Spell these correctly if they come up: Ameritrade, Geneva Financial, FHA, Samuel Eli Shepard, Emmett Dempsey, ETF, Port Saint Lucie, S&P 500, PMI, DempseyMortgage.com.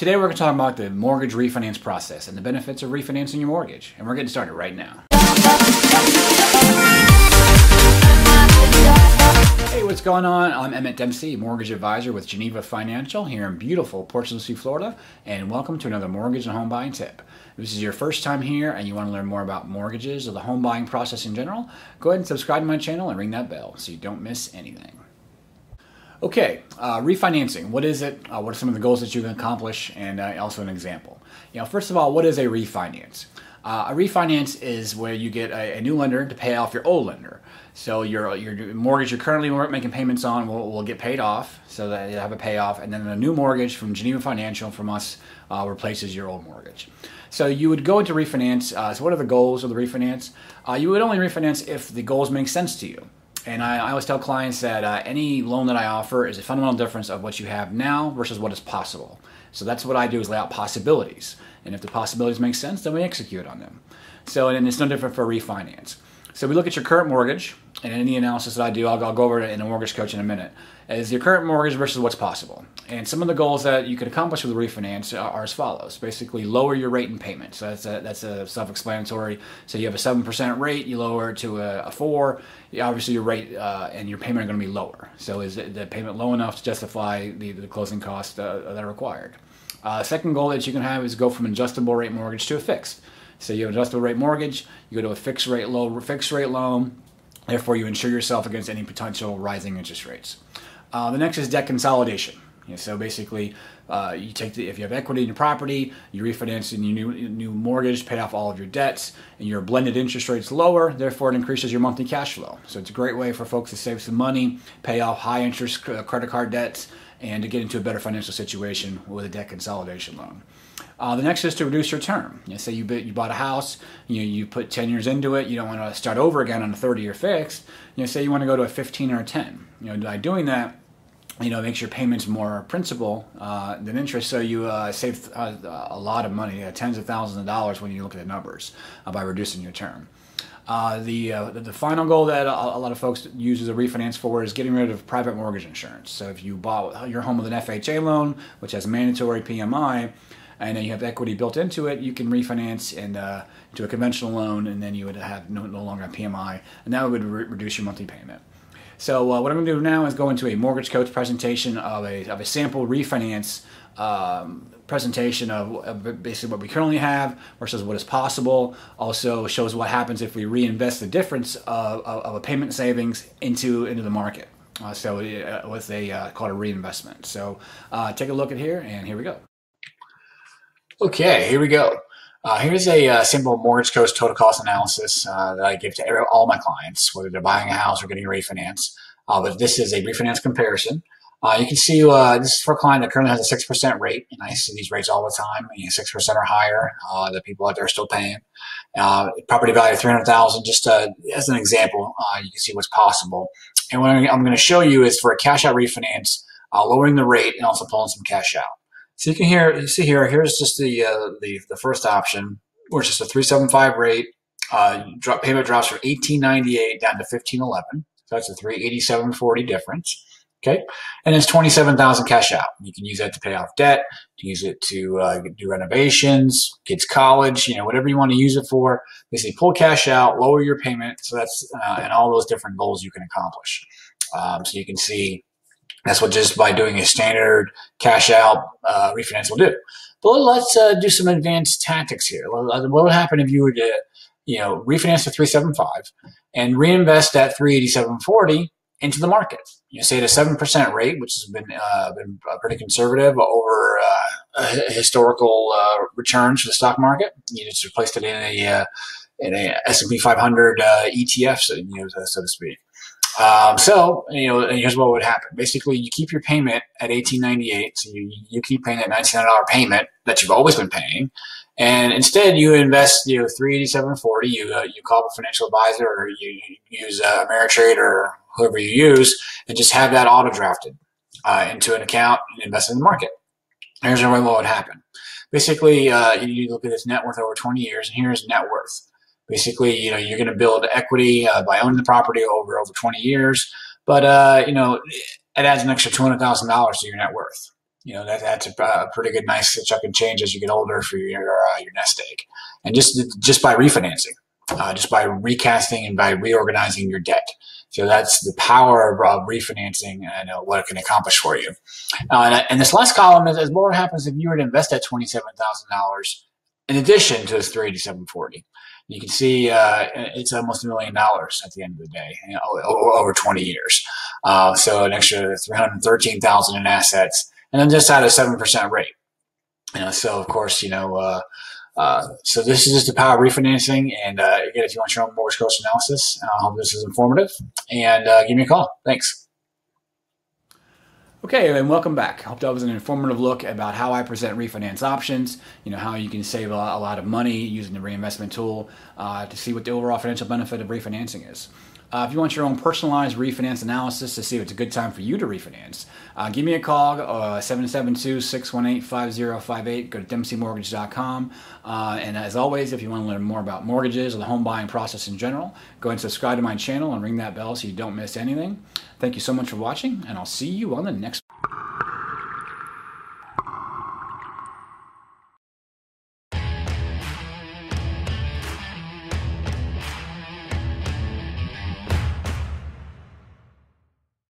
Today we're going to talk about the mortgage refinance process and the benefits of refinancing your mortgage, and we're getting started right now. Hey, what's going on? I'm Emmett Dempsey, mortgage advisor with Geneva Financial here in beautiful Port Saint Lucie, Florida, and welcome to another mortgage and home buying tip. If this is your first time here and you want to learn more about mortgages or the home buying process in general, go ahead and subscribe to my channel and ring that bell so you don't miss anything. Okay, refinancing. What is it? What are some of the goals that you can accomplish? And also an example. You know, first of all, what is a refinance? A refinance is where you get a new lender to pay off your old lender. So your mortgage you're currently making payments on will get paid off, so that you'll have a payoff, and then a new mortgage from Geneva Financial from us replaces your old mortgage. So you would go into refinance. So what are the goals of the refinance? You would only refinance if the goals make sense to you. And I always tell clients that any loan that I offer is a fundamental difference of what you have now versus what is possible. So that's what I do, is lay out possibilities. And if the possibilities make sense, then we execute on them. So, and it's no different for refinance. So we look at your current mortgage, and in the analysis that I do, I'll go over it in a mortgage coach in a minute, is your current mortgage versus what's possible. And some of the goals that you can accomplish with a refinance are as follows. Basically, lower your rate and payment. So that's a self-explanatory. So you have a 7% rate, you lower it to a 4. Obviously, your rate and your payment are going to be lower. So is the payment low enough to justify the closing costs that are required? Second goal that you can have is go from an adjustable rate mortgage to a fixed. So you have an adjustable rate mortgage, you go to a fixed rate loan, therefore you insure yourself against any potential rising interest rates. The next is debt consolidation. You know, so basically, you take if you have equity in your property, you refinance in your new mortgage, pay off all of your debts, and your blended interest rate's lower, therefore it increases your monthly cash flow. So it's a great way for folks to save some money, pay off high interest credit card debts, and to get into a better financial situation with a debt consolidation loan. The next is to reduce your term. You know, say you bought a house, you put 10 years into it, you don't want to start over again on a 30-year fixed. You know, say you want to go to a 15 or a 10. You know, by doing that, it makes your payments more principal than interest, so you save a lot of money, tens of thousands of dollars when you look at the numbers by reducing your term. The final goal that a lot of folks use as a refinance for is getting rid of private mortgage insurance. So if you bought your home with an FHA loan, which has mandatory PMI, and then you have equity built into it, you can refinance and into a conventional loan, and then you would have no longer a PMI, and that would reduce your monthly payment. So what I'm going to do now is go into a mortgage coach presentation of a sample refinance presentation of basically what we currently have versus what is possible. Also shows what happens if we reinvest the difference of a payment savings into the market. Called a reinvestment. So take a look at here, and here we go. Okay, here we go. Here's a simple mortgage coach total cost analysis that I give to all my clients, whether they're buying a house or getting a refinance. But this is a refinance comparison. You can see this is for a client that currently has a 6% rate, and I see these rates all the time, 6% or higher that people out there are still paying. Property value of $300,000, just as an example, you can see what's possible. And what I'm going to show you is for a cash-out refinance, lowering the rate and also pulling some cash out. So you can here's just the first option, which is a 3.75 rate. Payment drops from $1,898 down to $1,511. So that's a $387.40 difference. Okay, and it's $27,000 cash out. You can use that to pay off debt, to use it to do renovations, kids' college, whatever you want to use it for. Basically, pull cash out, lower your payment. So that's and all those different goals you can accomplish. So you can see. That's what just by doing a standard cash-out refinance will do. But let's do some advanced tactics here. What would happen if you were to, refinance to 3.75 and reinvest that 387.40 into the market? Say at a 7% rate, which has been pretty conservative over historical returns for the stock market. You just replaced it in a S&P 500 ETF, so to speak. And here's what would happen. Basically, you keep your payment at $1,898, so you keep paying that $1,900 payment that you've always been paying, and instead you invest $387.40. You call a financial advisor, or you use Ameritrade or whoever you use, and just have that auto drafted into an account and invest in the market. Here's what would happen. Basically, you look at this net worth over 20 years, and here's net worth. Basically, you're going to build equity by owning the property over 20 years, but it adds an extra $200,000 to your net worth. you know, that's a pretty good, nice chunk of change as you get older for your nest egg. And just by refinancing, just by recasting and by reorganizing your debt. So that's the power of refinancing and what it can accomplish for you. And this last column is what happens if you were to invest that $27,000 in addition to this $387.40. You can see it's almost $1 million at the end of the day, you know, over 20 years. So an extra $313,000 in assets, and then just at a 7% rate. You know, so of course, you know, so this is just the power of refinancing. And again, if you want your own mortgage cost analysis, I hope this is informative. And give me a call. Thanks. Okay, and welcome back. I hope that was an informative look about how I present refinance options, you know, how you can save a lot of money using the reinvestment tool to see what the overall financial benefit of refinancing is. If you want your own personalized refinance analysis to see if it's a good time for you to refinance, give me a call, 772-618-5058. Go to DempseyMortgage.com. And as always, if you want to learn more about mortgages or the home buying process in general, go ahead and subscribe to my channel and ring that bell so you don't miss anything. Thank you so much for watching, and I'll see you on the next one.